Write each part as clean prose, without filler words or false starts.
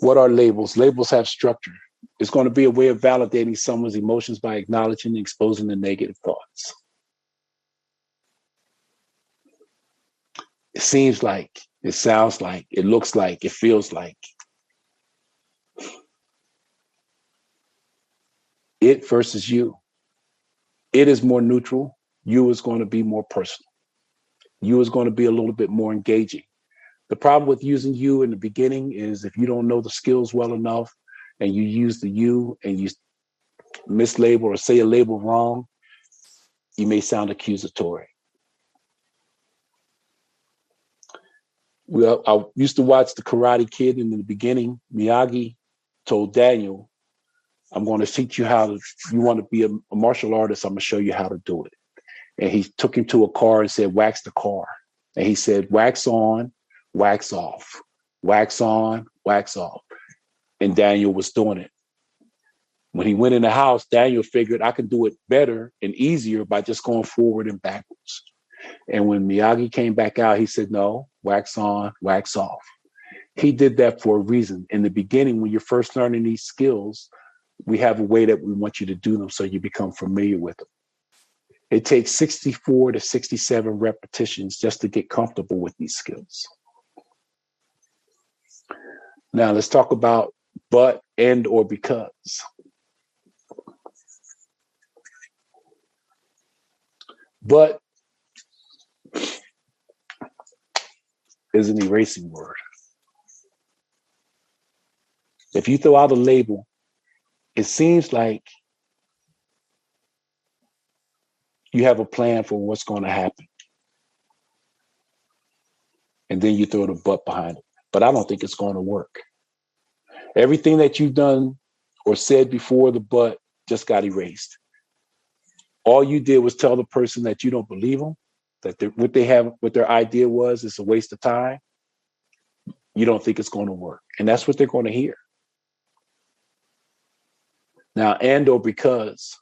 What are labels? Labels have structure. It's going to be a way of validating someone's emotions by acknowledging and exposing the negative thoughts. It seems like, it sounds like, it looks like, it feels like. It versus you. It is more neutral. You is going to be more personal. You is going to be a little bit more engaging. The problem with using you in the beginning is if you don't know the skills well enough and you use the you and you mislabel or say a label wrong, you may sound accusatory. Well, I used to watch The Karate Kid, and in the beginning, Miyagi told Daniel, I'm going to teach you how to, if you want to be a martial artist, I'm going to show you how to do it. And he took him to a car and said, wax the car. And he said, wax on, wax off, wax on, wax off. And Daniel was doing it. When he went in the house, Daniel figured I can do it better and easier by just going forward and backwards. And when Miyagi came back out, he said, no, wax on, wax off. He did that for a reason. In the beginning, when you're first learning these skills, we have a way that we want you to do them so you become familiar with them. It takes 64 to 67 repetitions just to get comfortable with these skills. Now let's talk about but, and, or because. But is an erasing word. If you throw out a label, it seems like you have a plan for what's going to happen. And then you throw the but behind it. But I don't think it's going to work. Everything that you've done or said before the but just got erased. All you did was tell the person that you don't believe them, that what they have, what their idea was, is a waste of time. You don't think it's going to work. And that's what they're going to hear. Now, and or because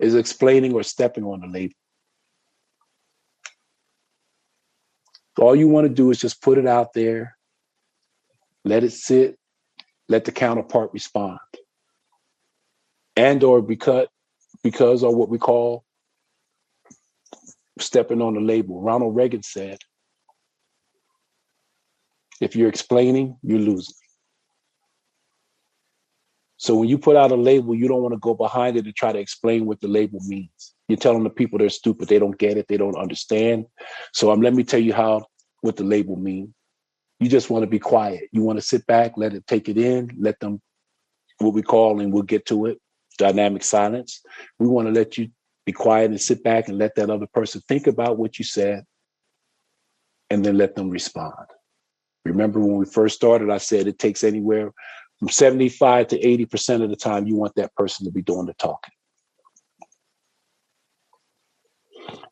is explaining or stepping on the label. All you want to do is just put it out there, let it sit, let the counterpart respond. And or because are what we call stepping on the label. Ronald Reagan said, if you're explaining, you're losing. So when you put out a label, you don't want to go behind it and try to explain what the label means. You're telling the people they're stupid, they don't get it, they don't understand. So let me tell you what the label means. You just want to be quiet. You want to sit back, let it take it in, let them, what we call, and we'll get to it, dynamic silence. We want to let you be quiet and sit back and let that other person think about what you said and then let them respond. Remember when we first started, I said it takes anywhere from 75 to 80% of the time, you want that person to be doing the talking.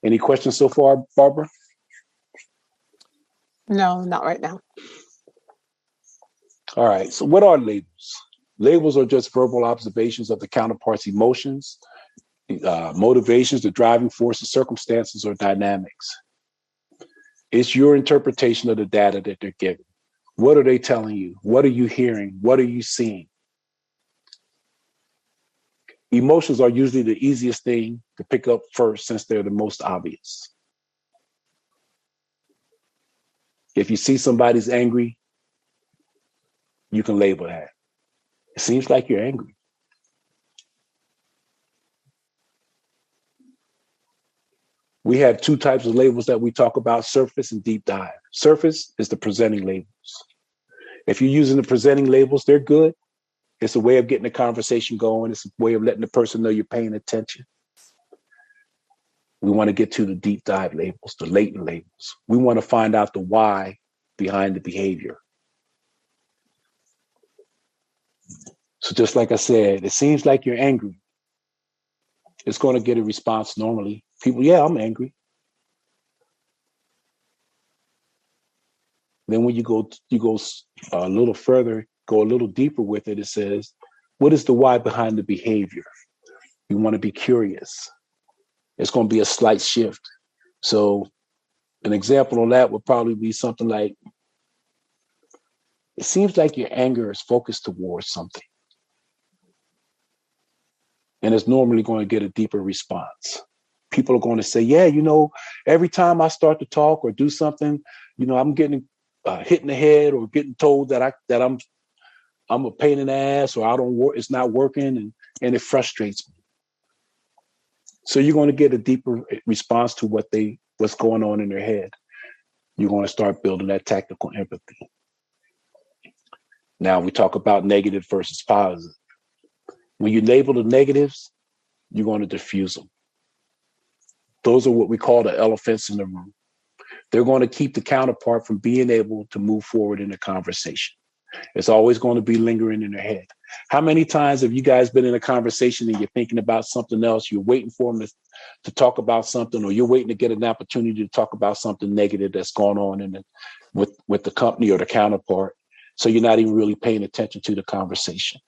Any questions so far, Barbara? No, not right now. All right. So what are labels? Labels are just verbal observations of the counterpart's emotions, motivations, the driving forces, circumstances, or dynamics. It's your interpretation of the data that they're giving. What are they telling you? What are you hearing? What are you seeing? Emotions are usually the easiest thing to pick up first since they're the most obvious. If you see somebody's angry, you can label that. It seems like you're angry. We have two types of labels that we talk about, surface and deep dive. Surface is the presenting labels. If you're using the presenting labels, they're good. It's a way of getting the conversation going. It's a way of letting the person know you're paying attention. We want to get to the deep dive labels, the latent labels. We want to find out the why behind the behavior. So just like I said, it seems like you're angry. It's going to get a response normally. People, yeah, I'm angry. Then when you go a little further, go a little deeper with it, it says, what is the why behind the behavior? You want to be curious. It's going to be a slight shift. So an example of that would probably be something like, It seems like your anger is focused towards something. And it's normally going to get a deeper response. People are going to say, yeah, you know, every time I start to talk or do something, you know, I'm getting hit in the head or getting told that I'm a pain in the ass, or I don't work, it's not working, and it frustrates me. So you're going to get a deeper response to what's going on in their head. You're going to start building that tactical empathy. Now we talk about negative versus positive. When you label the negatives, you're going to diffuse them. Those are what we call the elephants in the room. They're going to keep the counterpart from being able to move forward in the conversation. It's always going to be lingering in their head. How many times have you guys been in a conversation and you're thinking about something else? You're waiting for them to talk about something, or you're waiting to get an opportunity to talk about something negative that's going on in with the company or the counterpart. So you're not even really paying attention to the conversation.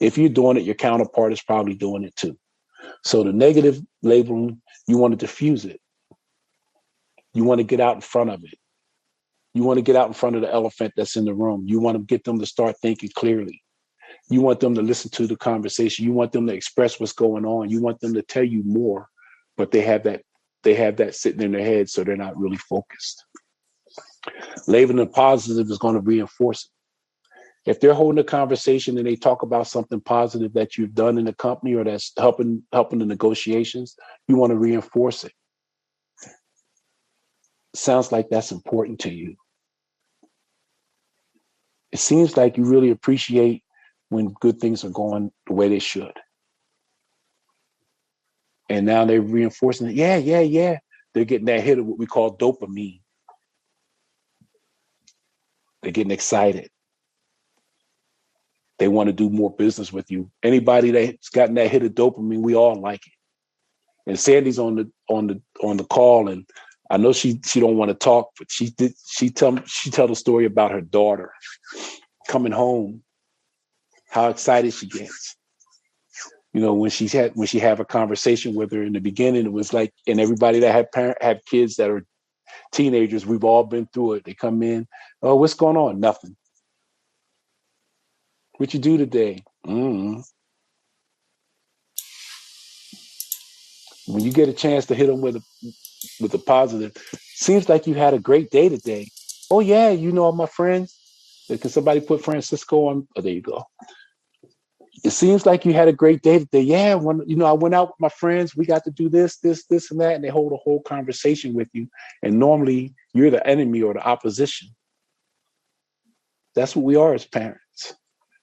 If you're doing it, your counterpart is probably doing it too. So the negative labeling, you want to diffuse it. You want to get out in front of it. You want to get out in front of the elephant that's in the room. You want to get them to start thinking clearly. You want them to listen to the conversation. You want them to express what's going on. You want them to tell you more, but they have that sitting in their head, so they're not really focused. Labeling the positive is going to reinforce it. If they're holding a conversation and they talk about something positive that you've done in the company or that's helping the negotiations, you want to reinforce it. Sounds like that's important to you. It seems like you really appreciate when good things are going the way they should. And now they're reinforcing it. Yeah, yeah, yeah. They're getting that hit of what we call dopamine. They're getting excited. They want to do more business with you. Anybody that's gotten that hit of dopamine, we all like it. And Sandy's on the call, and I know she don't want to talk, but she tell the story about her daughter coming home, how excited she gets. You know, when she have a conversation with her in the beginning, it was like, and everybody that have kids that are teenagers, we've all been through it. They come in, oh, what's going on? Nothing. What you do today? When you get a chance to hit them with a positive, seems like you had a great day today. Oh yeah, you know, my friends. Can somebody put Francisco on? Oh, there you go. It seems like you had a great day today. Yeah, when, you know, I went out with my friends. We got to do this, and that, and they hold a whole conversation with you. And normally, you're the enemy or the opposition. That's what we are as parents.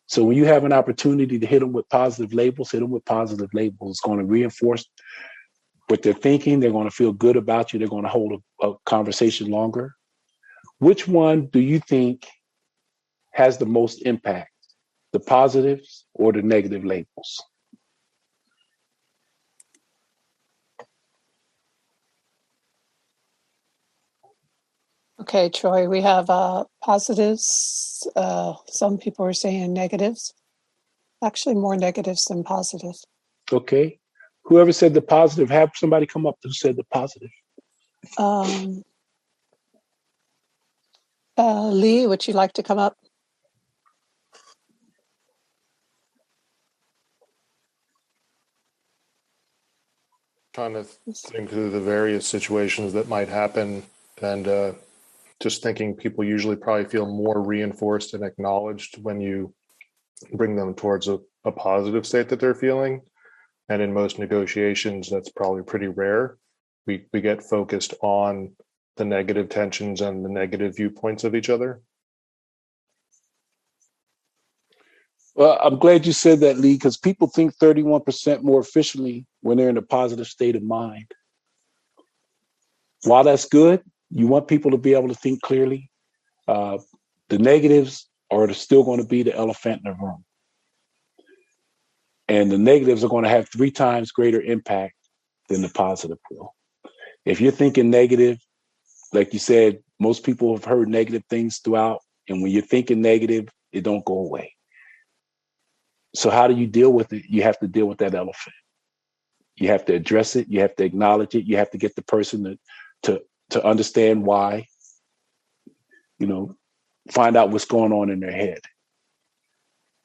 So when you have an opportunity to hit them with positive labels, it's going to reinforce what they're thinking. They're going to feel good about you. They're going to hold a conversation longer. Which one do you think has the most impact, the positives or the negative labels? Okay, Troy, we have positives. Some people are saying negatives. Actually, more negatives than positives. Okay. Whoever said the positive, have somebody come up who said the positive. Lee, would you like to come up? Trying to think through the various situations that might happen, and just thinking people usually probably feel more reinforced and acknowledged when you bring them towards a positive state that they're feeling. And in most negotiations, that's probably pretty rare. We get focused on the negative tensions and the negative viewpoints of each other. Well, I'm glad you said that, Lee, because people think 31% more efficiently when they're in a positive state of mind. While that's good, you want people to be able to think clearly. The negatives are still going to be the elephant in the room. And the negatives are going to have 3 times greater impact than the positive will. If you're thinking negative, like you said, most people have heard negative things throughout. And when you're thinking negative, it don't go away. So how do you deal with it? You have to deal with that elephant. You have to address it. You have to acknowledge it. You have to get the person to understand why. You know, find out what's going on in their head.